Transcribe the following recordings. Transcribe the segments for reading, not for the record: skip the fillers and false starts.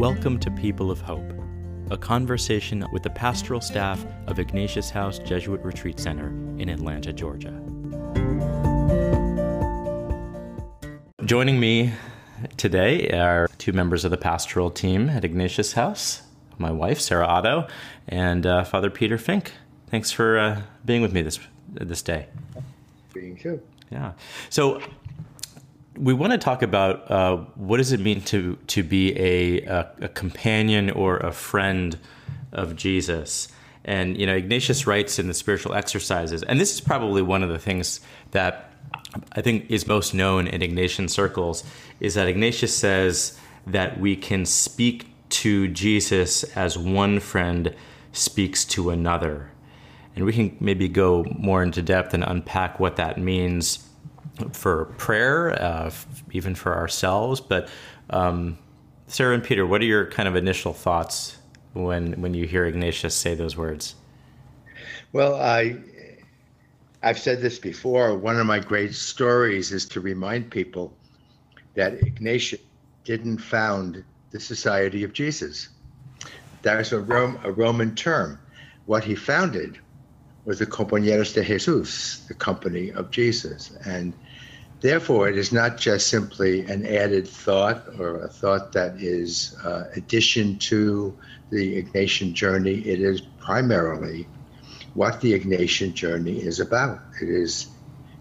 Welcome to People of Hope, a conversation with the pastoral staff of Ignatius House Jesuit Retreat Center in Atlanta, Georgia. Joining me today are two members of the pastoral team at Ignatius House, my wife, Sarah Otto, and Father Peter Fink. Thanks for being with me this day. Being here. Yeah. So we want to talk about what does it mean to be a companion or a friend of Jesus. And, you know, Ignatius writes in the Spiritual Exercises, and this is probably one of the things that I think is most known in Ignatian circles, is that Ignatius says that we can speak to Jesus as one friend speaks to another. And we can maybe go more into depth and unpack what that means for prayer, even for ourselves. But Sarah and Peter, what are your kind of initial thoughts when you hear Ignatius say those words? Well, I've said this before. One of my great stories is to remind people that Ignatius didn't found the Society of Jesus. That was a Roman term. What he founded was the Compañeros de Jesús, the Company of Jesus. And therefore, it is not just simply an added thought or a thought that is addition to the Ignatian journey. It is primarily what the Ignatian journey is about. It is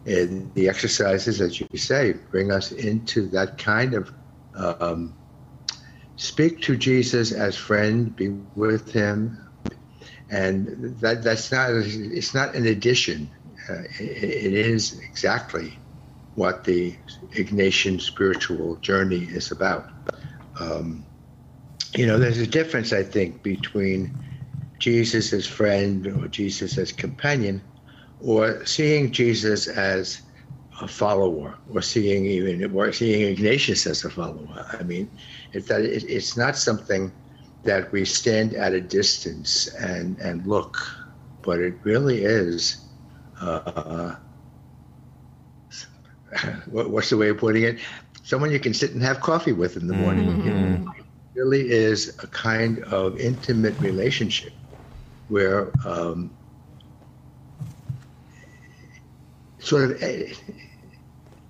in the exercises, as you say, bring us into that kind of speak to Jesus as friend, be with him. And that's not an addition. It is exactly what the Ignatian spiritual journey is about. You know, there's a difference, I think, between Jesus as friend or Jesus as companion, or seeing Jesus as a follower, or seeing Ignatius as a follower. I mean, it's not something that we stand at a distance and look, but it really is, what's the way of putting it? Someone you can sit and have coffee with in the morning. Mm-hmm. It really is a kind of intimate relationship where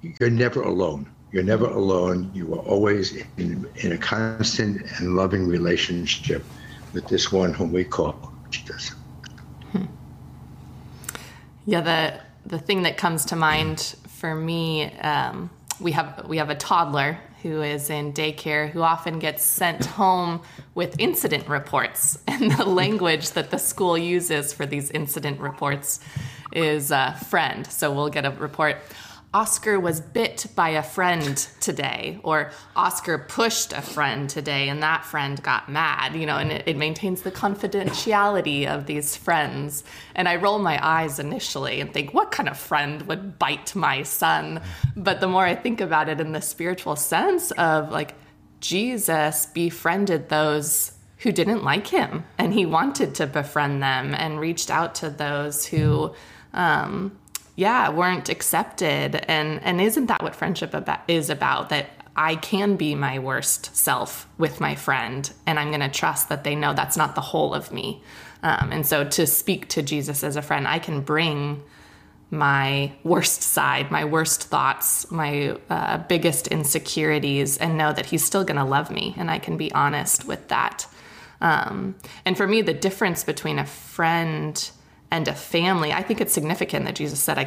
you're never alone. You're never alone. You are always in a constant and loving relationship with this one whom we call Jesus. Yeah, the thing that comes to mind for me, we have a toddler who is in daycare who often gets sent home with incident reports, and the language that the school uses for these incident reports is friend. So we'll get a report. Oscar was bit by a friend today, or Oscar pushed a friend today and that friend got mad, you know, and it maintains the confidentiality of these friends. And I roll my eyes initially and think, what kind of friend would bite my son? But the more I think about it in the spiritual sense of, like, Jesus befriended those who didn't like him, and he wanted to befriend them and reached out to those who, weren't accepted. And isn't that what friendship is about? That I can be my worst self with my friend, and I'm going to trust that they know that's not the whole of me. And so to speak to Jesus as a friend, I can bring my worst side, my worst thoughts, my biggest insecurities, and know that he's still going to love me, and I can be honest with that. And for me, the difference between a friend and a family, I think it's significant that Jesus said, I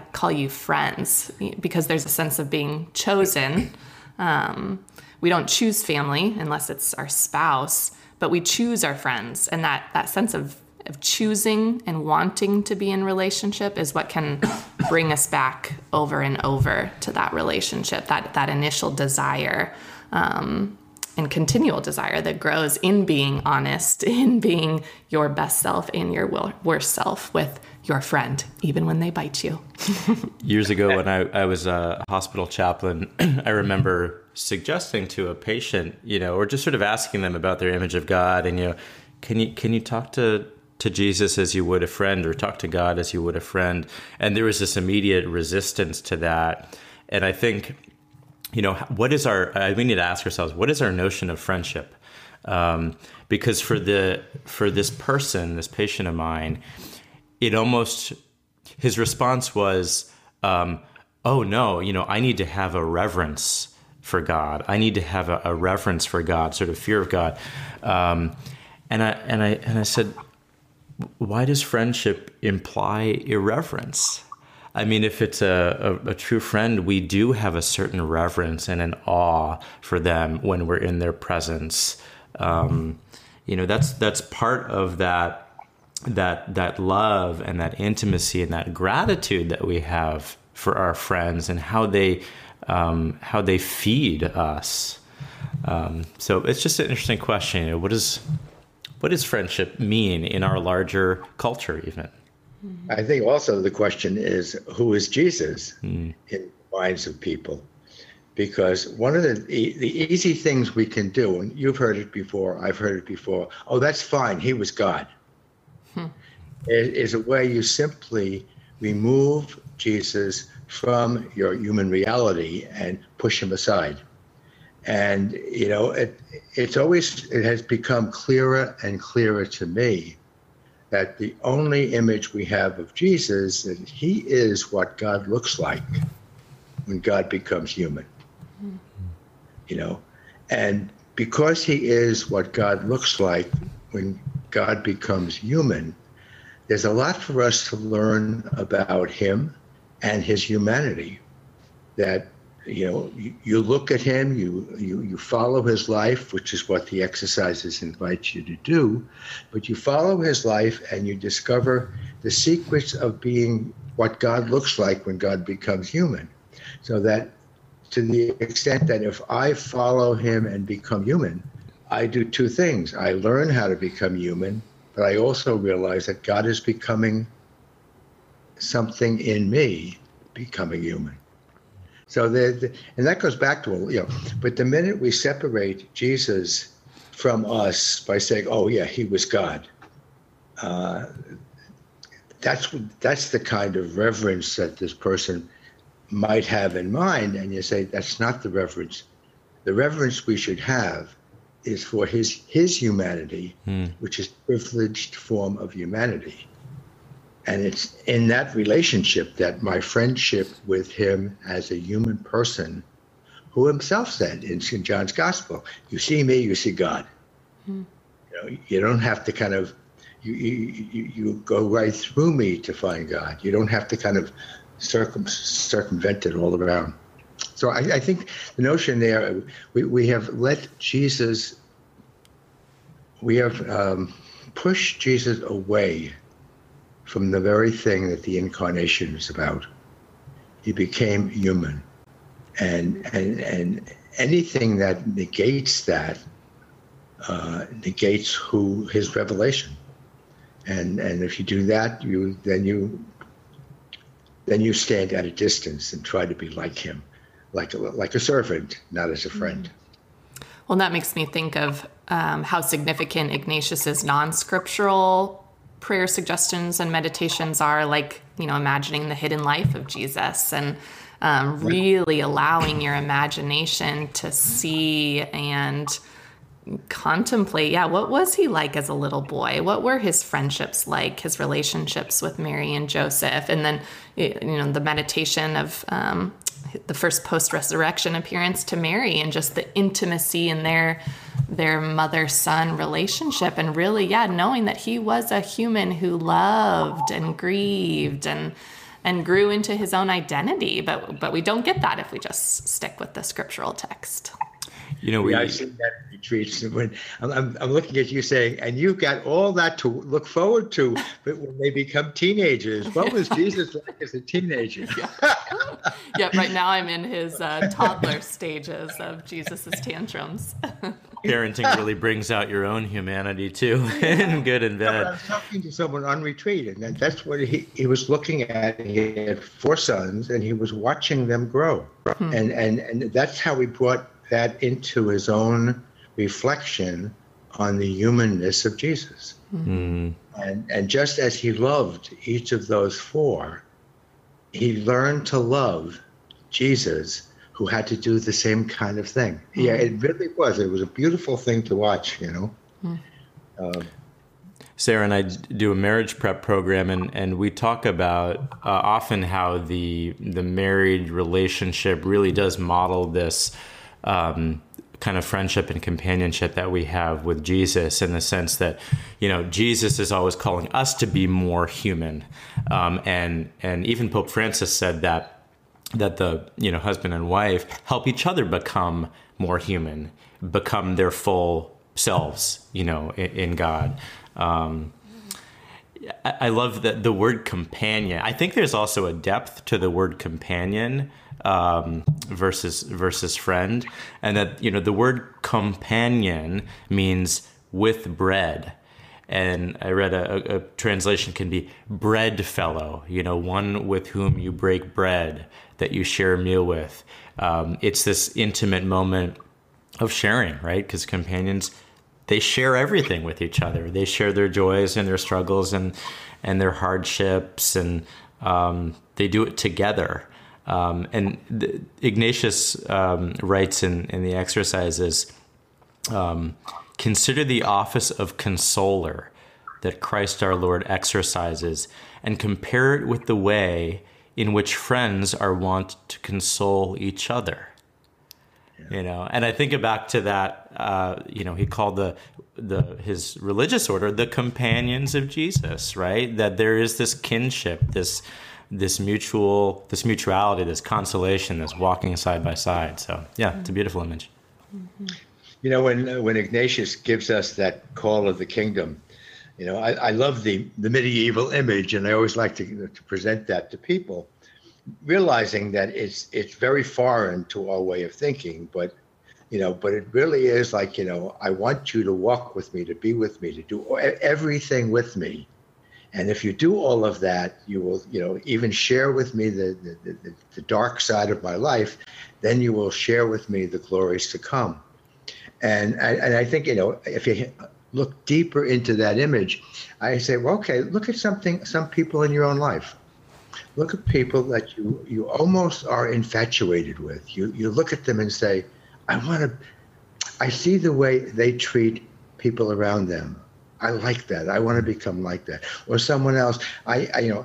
call you friends, because there's a sense of being chosen. We don't choose family unless it's our spouse, but we choose our friends. And that sense of choosing and wanting to be in relationship is what can bring us back over and over to that relationship, that initial desire, and continual desire that grows in being honest, in being your best self and your worst self with your friend, even when they bite you. Years ago, when I was a hospital chaplain, I remember suggesting to a patient, you know, or just sort of asking them about their image of God, and, you know, can you talk to Jesus as you would a friend, or talk to God as you would a friend? And there was this immediate resistance to that. And I think, you know, we need to ask ourselves, what is our notion of friendship? Because for this person, this patient of mine, it almost, his response was, oh no, you know, I need to have a reverence for God. I need to have a reverence for God, sort of fear of God. And I said, why does friendship imply irreverence? I mean, if it's a true friend, we do have a certain reverence and an awe for them when we're in their presence. You know, that's part of that love and that intimacy and that gratitude that we have for our friends and how they feed us. So it's just an interesting question. You know, what does friendship mean in our larger culture, even? I think also the question is, who is Jesus in the minds of people? Because one of the easy things we can do, and you've heard it before, I've heard it before, oh, that's fine, he was God. It is a way you simply remove Jesus from your human reality and push him aside. And, you know, it has become clearer and clearer to me that the only image we have of Jesus is that he is what God looks like when God becomes human, you know. And because he is what God looks like when God becomes human, there's a lot for us to learn about him and his humanity. That, you know, you look at him, you follow his life, which is what the exercises invite you to do, but you follow his life and you discover the secrets of being what God looks like when God becomes human. So that to the extent that if I follow him and become human, I do two things. I learn how to become human, but I also realize that God is becoming something in me, becoming human. So and that goes back to, you know, but the minute we separate Jesus from us by saying, oh yeah, he was God, that's the kind of reverence that this person might have in mind. And you say, that's not the reverence. The reverence we should have is for his humanity, which is a privileged form of humanity. And it's in that relationship that my friendship with him as a human person, who himself said in St. John's Gospel, you see me, you see God. You know, you don't have to kind of, you go right through me to find God. You don't have to kind of circumvent it all around. So I think the notion there, we have let Jesus, we have pushed Jesus away from the very thing that the incarnation is about. He became human. And anything that negates that, negates who his revelation. And if you do that, you stand at a distance and try to be like him, like a servant, not as a friend. Well, that makes me think of how significant Ignatius's non-scriptural prayer suggestions and meditations are, like, you know, imagining the hidden life of Jesus and really allowing your imagination to see and contemplate, what was he like as a little boy? What were his friendships like, his relationships with Mary and Joseph? And then, you know, the meditation of the first post-resurrection appearance to Mary and just the intimacy in their mother-son relationship, and really, knowing that he was a human who loved and grieved and grew into his own identity. But we don't get that if we just stick with the scriptural text. You know, I've seen that in retreats. When I'm looking at you saying, and you've got all that to look forward to, but when they become teenagers, what was Jesus like as a teenager? Right now I'm in his toddler stages of Jesus's tantrums. Parenting really brings out your own humanity too, in good and bad. I was talking to someone on retreat, and that's what he was looking at. He had four sons, and he was watching them grow. And that's how we brought that into his own reflection on the humanness of Jesus. And just as he loved each of those four, he learned to love Jesus, who had to do the same kind of thing. Mm-hmm. Yeah, it really was. It was a beautiful thing to watch, you know. Mm-hmm. Sarah and I do a marriage prep program, and we talk about often how the married relationship really does model this kind of friendship and companionship that we have with Jesus, in the sense that, you know, Jesus is always calling us to be more human. And even Pope Francis said that the, you know, husband and wife help each other become more human, become their full selves, you know, in God. I love the word companion. I think there's also a depth to the word companion versus friend, and that, you know, the word companion means with bread. And I read a translation can be bread fellow, you know, one with whom you break bread, that you share a meal with. It's this intimate moment of sharing, right? Because companions, they share everything with each other. They share their joys and their struggles and their hardships, and they do it together. And Ignatius writes in the exercises, consider the office of consoler that Christ our Lord exercises, and compare it with the way in which friends are wont to console each other. You know, and I think back to that, you know, he called his religious order the Companions of Jesus, right? That there is this kinship, this mutuality, this consolation, this walking side by side. So, yeah, it's a beautiful image. You know, when Ignatius gives us that call of the kingdom, you know, I love the medieval image, and I always like to present that to people, realizing that it's very foreign to our way of thinking, but, you know, but it really is like, you know, I want you to walk with me, to be with me, to do everything with me. And if you do all of that, you will, you know, even share with me the dark side of my life, then you will share with me the glories to come. And I think, you know, if you look deeper into that image, I say, well, okay, look at some people in your own life. Look at people that you almost are infatuated with. You look at them and say, I see the way they treat people around them. I like that. I want to become like that. Or someone else, I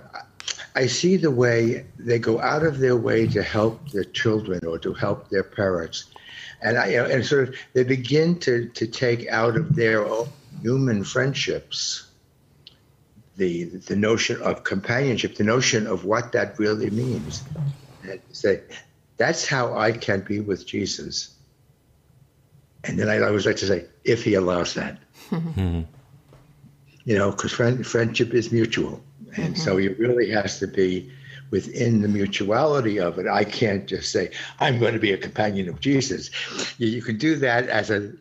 see the way they go out of their way to help their children or to help their parents. And and sort of they begin to take out of their own human friendships the notion of companionship, the notion of what that really means. And say, that's how I can be with Jesus. And then I always like to say, if he allows that. Mm-hmm. You know, because friendship is mutual. And so it really has to be within the mutuality of it. I can't just say, I'm going to be a companion of Jesus. You can do that as a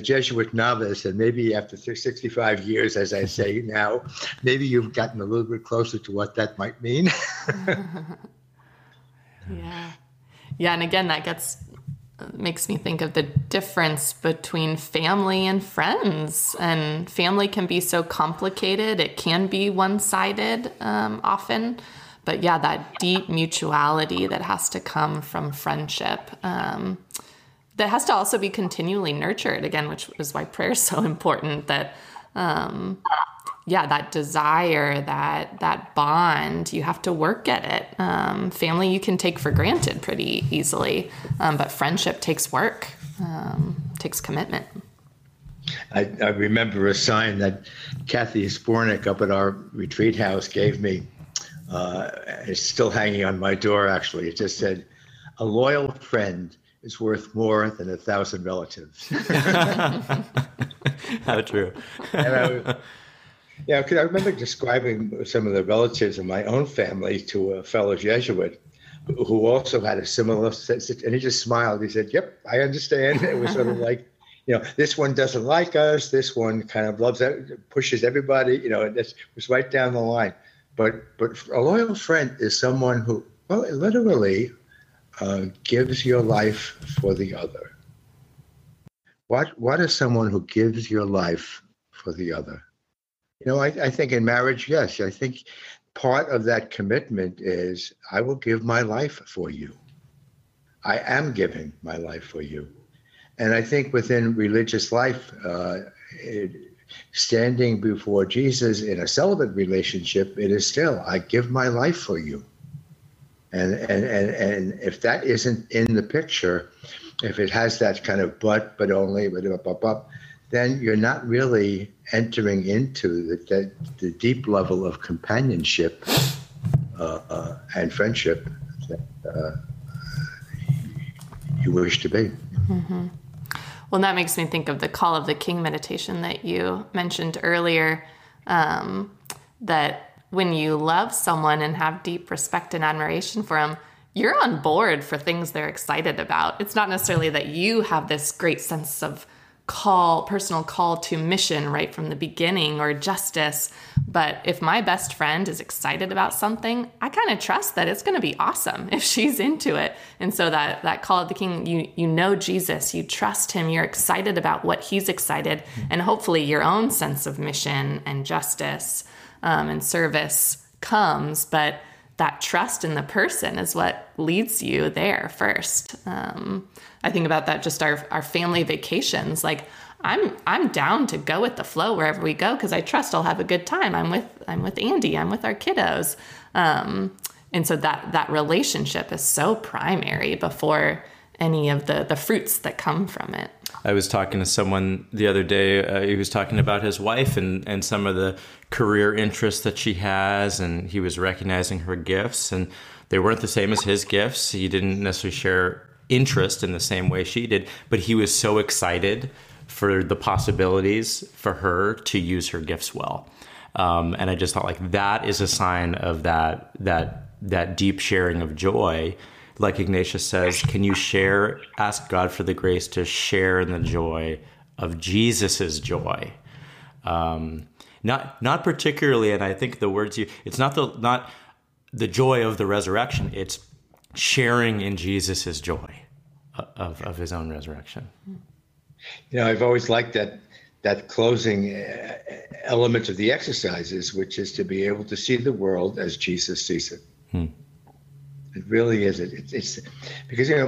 Jesuit novice, and maybe after 65 years, as I say now, maybe you've gotten a little bit closer to what that might mean. Yeah, and again, that makes me think of the difference between family and friends. And family can be so complicated. It can be one-sided often. But yeah, that deep mutuality that has to come from friendship, that has to also be continually nurtured, again, which is why prayer is so important, that, that desire, that bond, you have to work at it. Family you can take for granted pretty easily, but friendship takes work, takes commitment. I remember a sign that Kathy Spornick up at our retreat house gave me. It's still hanging on my door, actually. It just said, a loyal friend is worth more than 1,000 relatives. How true. Because I remember describing some of the relatives in my own family to a fellow Jesuit who also had a similar sense, and he just smiled. He said, yep, I understand. It was sort of like, you know, this one doesn't like us. This one kind of loves, pushes everybody, you know, and it was right down the line. But a loyal friend is someone who, well, literally gives your life for the other. What is someone who gives your life for the other? You know, I think in marriage, yes, I think part of that commitment is I will give my life for you. I am giving my life for you. And I think within religious life, standing before Jesus in a celibate relationship, it is still, I give my life for you. And if that isn't in the picture, if it has that kind of but only, then you're not really entering into the deep level of companionship and friendship that you wish to be. Mm-hmm. Well, that makes me think of the Call of the King meditation that you mentioned earlier, that when you love someone and have deep respect and admiration for them, you're on board for things they're excited about. It's not necessarily that you have this great sense of personal call to mission right from the beginning or justice. But if my best friend is excited about something, I kind of trust that it's going to be awesome if she's into it. And so that Call of the King, you know Jesus, you trust him, you're excited about what he's excited, and hopefully your own sense of mission and justice and service comes. But that trust in the person is what leads you there first. I think about that, just our family vacations. Like I'm down to go with the flow wherever we go, cause I trust I'll have a good time. I'm with Andy, I'm with our kiddos. And so that relationship is so primary before any of the fruits that come from it. I was talking to someone the other day, he was talking about his wife and some of the career interests that she has, and he was recognizing her gifts, and they weren't the same as his gifts. He didn't necessarily share interest in the same way she did, but he was so excited for the possibilities for her to use her gifts well. And I just thought, like, that is a sign of that deep sharing of joy. Like Ignatius says, can you share, ask God for the grace to share in the joy of Jesus's joy? Not particularly, and I think the words it's not the joy of the resurrection, it's sharing in Jesus's joy of his own resurrection. You know, I've always liked that closing element of the exercises, which is to be able to see the world as Jesus sees it. Hmm. It really is. It's because, you know,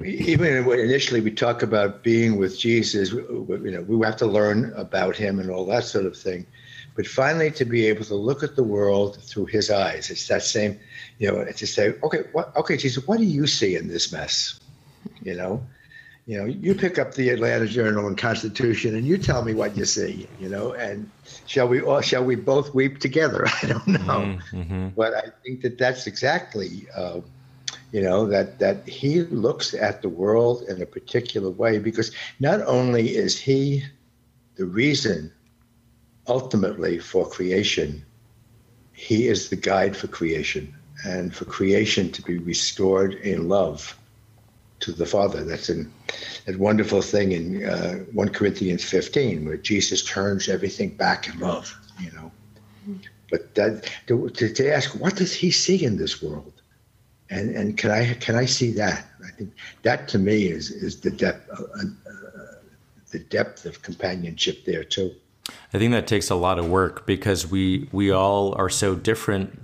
we even when initially we talk about being with Jesus, you know, we have to learn about him and all that sort of thing. But finally, to be able to look at the world through his eyes, it's that same, you know, to say, okay, Jesus, what do you see in this mess? You know, you pick up the Atlanta Journal and Constitution, and you tell me what you see. You know, and shall we both weep together? I don't know, mm-hmm. But I think that's exactly, you know, that he looks at the world in a particular way, because not only is he the reason, ultimately, for creation, he is the guide for creation, and for creation to be restored in love to the Father. That's that wonderful thing in 1 Corinthians 15, where Jesus turns everything back in love, you know. But that to ask, what does he see in this world? And can I see that? I think that, to me, is the depth of companionship there too. I think that takes a lot of work, because we all are so different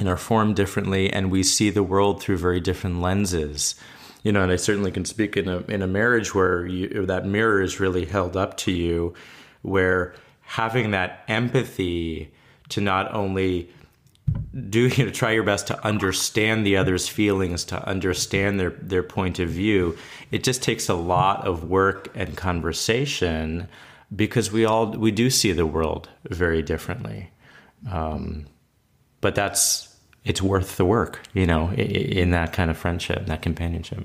and are formed differently, and we see the world through very different lenses. You know, and I certainly can speak in a marriage where that mirror is really held up to you, where having that empathy to not only try your best to understand the other's feelings, to understand their point of view, it just takes a lot of work and conversation, because we do see the world very differently. But it's worth the work, you know, in that kind of friendship, that companionship.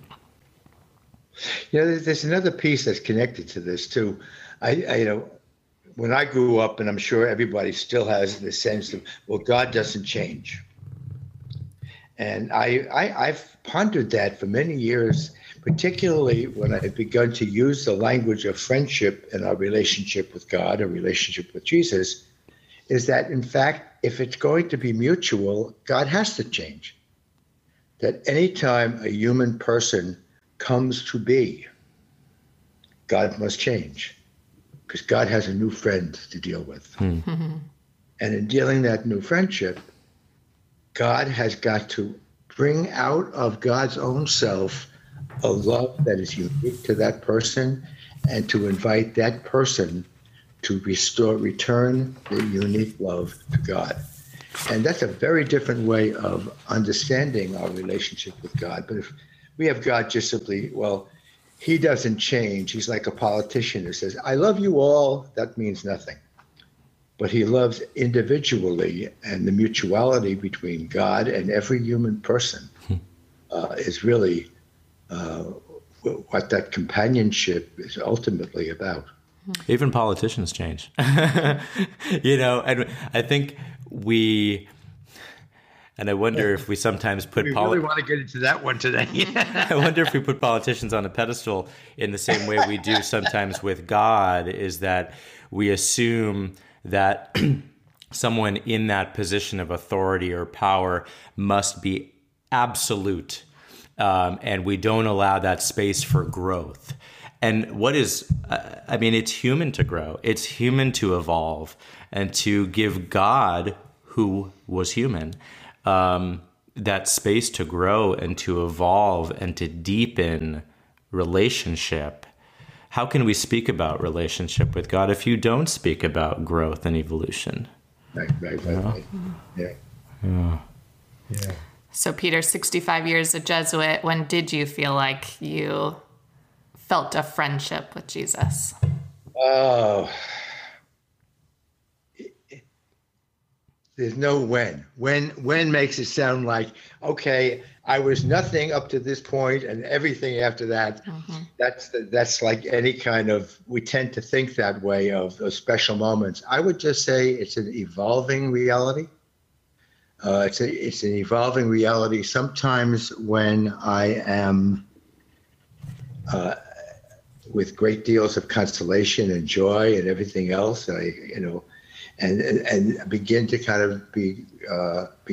You know, there's another piece that's connected to this too. I you know, when I grew up, and I'm sure everybody still has this sense of, well, God doesn't change. And I've pondered that for many years, particularly when I've begun to use the language of friendship in our relationship with God, our relationship with Jesus, is that, in fact, if it's going to be mutual, God has to change. That any time a human person comes to be, God must change, because God has a new friend to deal with. Mm-hmm. And in dealing that new friendship, God has got to bring out of God's own self a love that is unique to that person, and to invite that person to return the unique love to God. And that's a very different way of understanding our relationship with God. But if we have God just simply, well, he doesn't change. He's like a politician who says, I love you all. That means nothing. But he loves individually, and the mutuality between God and every human person is really what that companionship is ultimately about. Even politicians change, you know, and I think we, and I wonder if we sometimes put... We really want to get into that one today. I wonder if we put politicians on a pedestal in the same way we do sometimes with God, is that we assume that someone in that position of authority or power must be absolute, and we don't allow that space for growth. And what is, I mean, it's human to grow. It's human to evolve and to give God, who was human, that space to grow and to evolve and to deepen relationship. How can we speak about relationship with God if you don't speak about growth and evolution? Right. Yeah. So Peter, 65 years a Jesuit, when did you feel like you felt a friendship with Jesus? Oh, there's no when. When makes it sound like, okay, I was nothing up to this point and everything after that. Mm-hmm. That's like any kind of, we tend to think that way of those special moments. I would just say it's an evolving reality. It's an evolving reality. Sometimes when I am with great deals of consolation and joy and everything else, and begin to kind of be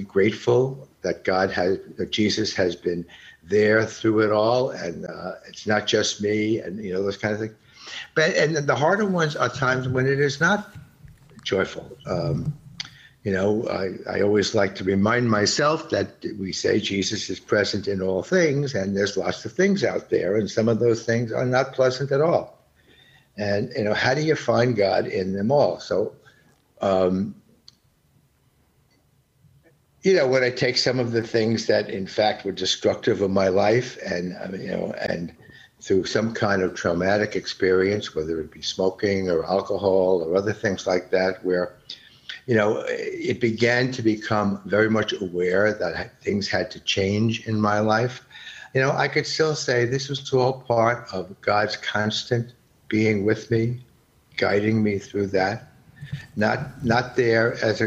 grateful that that Jesus has been there through it all, and it's not just me, and those kind of things. But and the harder ones are times when it is not joyful. I always like to remind myself that we say Jesus is present in all things, and there's lots of things out there, and some of those things are not pleasant at all. And, how do you find God in them all? So, when I take some of the things that, in fact, were destructive of my life and through some kind of traumatic experience, whether it be smoking or alcohol or other things like that, where it began to become very much aware that things had to change in my life. I could still say this was all part of God's constant being with me, guiding me through that. Not there as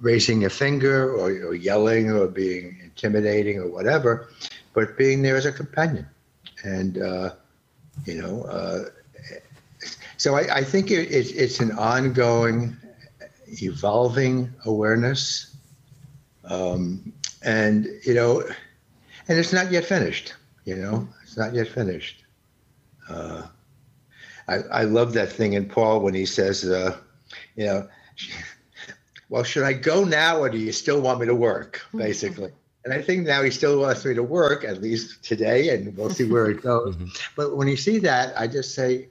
raising a finger or yelling or being intimidating or whatever, but being there as a companion. And, so I think it's an ongoing, evolving awareness, and it's not yet finished. It's not yet finished. I love that thing in Paul when he says, well, should I go now, or do you still want me to work? Basically. And I think now he still wants me to work, at least today, and we'll see where it goes. But when you see that, I just say,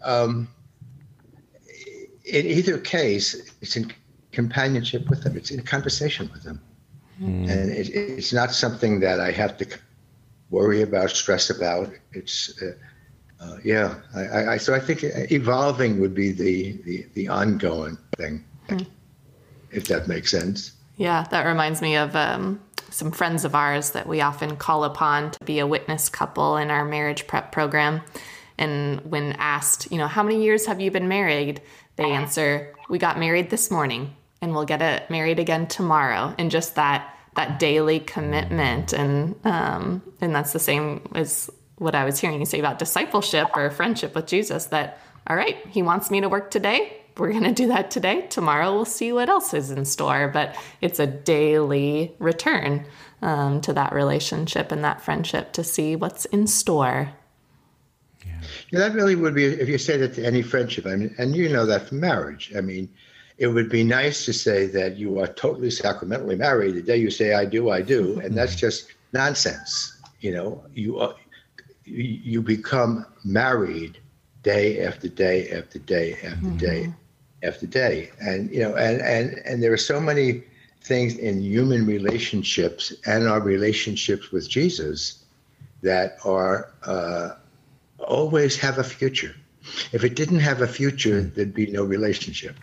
in either case, it's in companionship with them. It's in conversation with them. Mm. And it's not something that I have to worry about, stress about. It's, so I think evolving would be the ongoing thing, if that makes sense. Yeah, that reminds me of some friends of ours that we often call upon to be a witness couple in our marriage prep program. And when asked, how many years have you been married? They answer, we got married this morning, and we'll get married again tomorrow. And just that daily commitment. And that's the same as what I was hearing you say about discipleship or friendship with Jesus, that, all right, he wants me to work today. We're going to do that today. Tomorrow we'll see what else is in store. But it's a daily return to that relationship and that friendship to see what's in store. Yeah, that really would be, if you say that to any friendship, I mean, and that from marriage. I mean, it would be nice to say that you are totally sacramentally married the day you say, I do, and that's just nonsense. you know, you become married day after day after day after day after day. And, you know, and there are so many things in human relationships and our relationships with Jesus that are always have a future. If it didn't have a future, there'd be no relationship.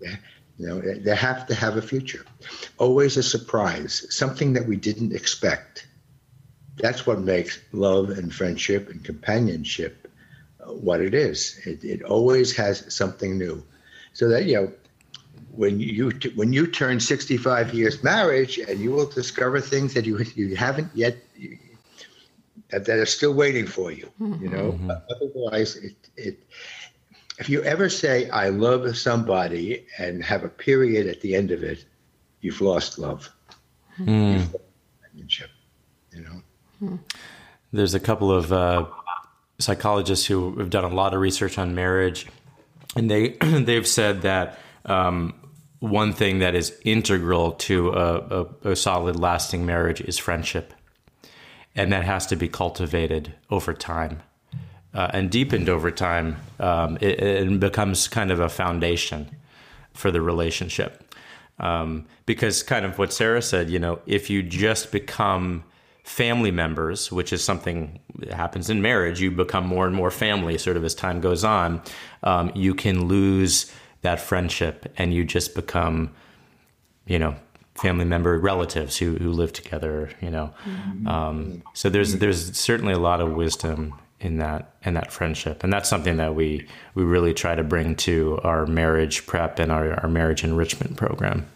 Yeah. You know, they have to have a future. Always a surprise, something that we didn't expect. That's what makes love and friendship and companionship what it is. It always has something new. So that, you know, when you turn 65 years marriage, and you will discover things that you haven't yet, that are still waiting for you, you know. Otherwise, if you ever say, I love somebody, and have a period at the end of it, you've lost love. You've lost companionship, you know. There's a couple of psychologists who have done a lot of research on marriage, and they've said that one thing that is integral to a solid, lasting marriage is friendship. And that has to be cultivated over time and deepened over time. It becomes kind of a foundation for the relationship. Because kind of what Sarah said, you know, if you just become family members, which is something that happens in marriage, you become more and more family sort of as time goes on, you can lose that friendship and you just become, you know, family member relatives who live together, you know. So there's certainly a lot of wisdom in that friendship. And that's something that we really try to bring to our marriage prep and our marriage enrichment program.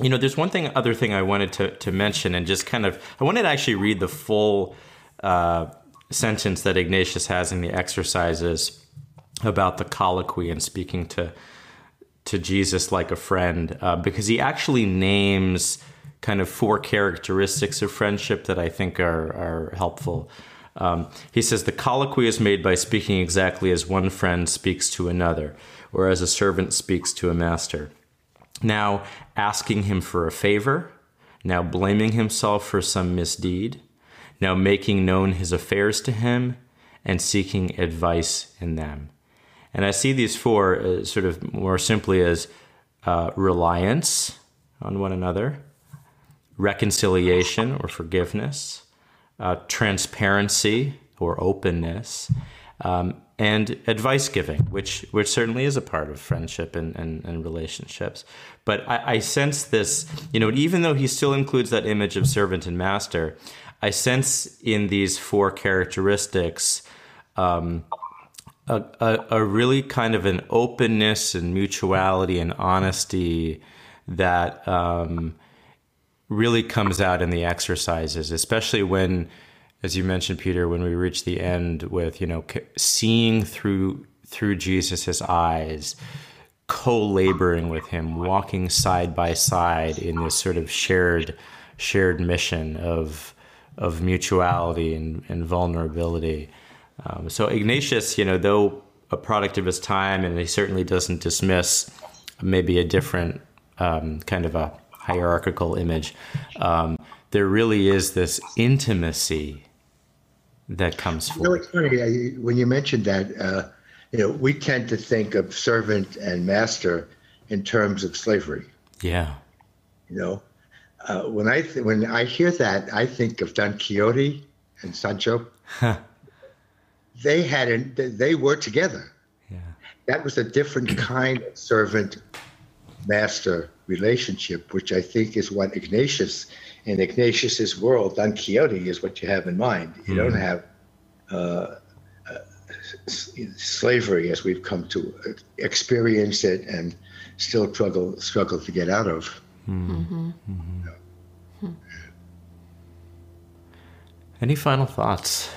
You know, there's other thing I wanted to mention, and just kind of, I wanted to actually read the full sentence that Ignatius has in the exercises about the colloquy and speaking to Jesus like a friend, because he actually names kind of four characteristics of friendship that I think are helpful. He says, the colloquy is made by speaking exactly as one friend speaks to another, or as a servant speaks to a master. Now asking him for a favor, now blaming himself for some misdeed, now making known his affairs to him, and seeking advice in them. And I see these four sort of more simply as reliance on one another, reconciliation or forgiveness, transparency or openness, and advice giving, which certainly is a part of friendship and relationships. But I sense this, you know, even though he still includes that image of servant and master, I sense in these four characteristics a really kind of an openness and mutuality and honesty that really comes out in the exercises, especially when, as you mentioned, Peter, when we reach the end with, you know, seeing through Jesus's eyes, co-laboring with him, walking side by side in this sort of shared mission of mutuality and vulnerability. So Ignatius, you know, though a product of his time, and he certainly doesn't dismiss maybe a different kind of a hierarchical image, there really is this intimacy that comes forth. You know, it's funny, when you mentioned that, you know, we tend to think of servant and master in terms of slavery. Yeah. You know, when I hear that, I think of Don Quixote and Sancho. They were together. Yeah. That was a different kind of servant-master relationship, which I think is what Ignatius, in Ignatius's world, Don Quixote is what you have in mind. You don't have slavery as we've come to experience it and still struggle to get out of. Any final thoughts?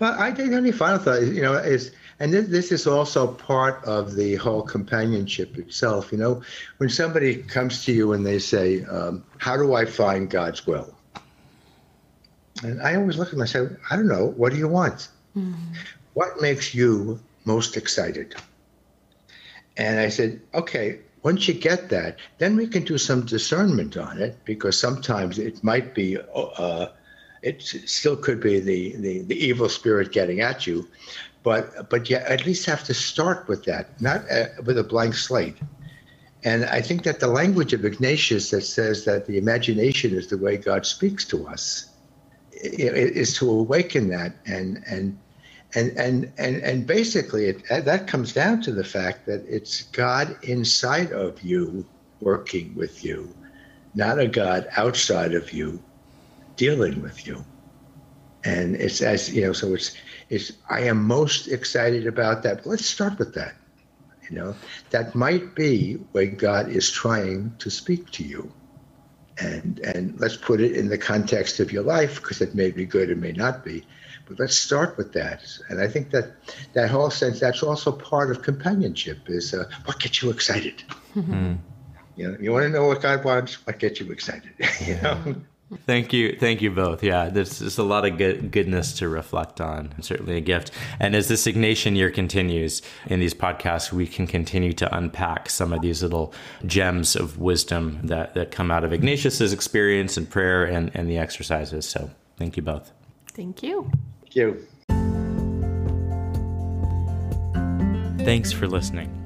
Well, I think any final thought, you know, is, and this is also part of the whole companionship itself. You know, when somebody comes to you and they say, how do I find God's will? And I always look at them and say, I don't know. What do you want? What makes you most excited? And I said, okay, Once you get that, then we can do some discernment on it, because sometimes it might be, it still could be the evil spirit getting at you, but you at least have to start with that, not with a blank slate. And I think that the language of Ignatius that says that the imagination is the way God speaks to us, is to awaken that, and basically that comes down to the fact that it's God inside of you working with you, not a God outside of you dealing with you. And it's, as you know, so it's I am most excited about that. But let's start with that. You know, that might be when God is trying to speak to you. And let's put it in the context of your life, because it may be good, it may not be. But let's start with that. And I think that that whole sense, that's also part of companionship, is what gets you excited? Mm-hmm. You know, you want to know what God wants? What gets you excited? You know? Thank you both. Yeah, there's a lot of goodness to reflect on. Certainly a gift. And as this Ignatian year continues in these podcasts, we can continue to unpack some of these little gems of wisdom that come out of Ignatius's experience and prayer and the exercises. So thank you both. Thank you. Thank you. Thanks for listening.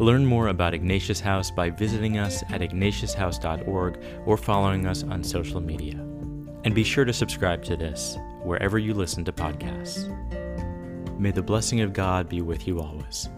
Learn more about Ignatius House by visiting us at IgnatiusHouse.org or following us on social media. And be sure to subscribe to this wherever you listen to podcasts. May the blessing of God be with you always.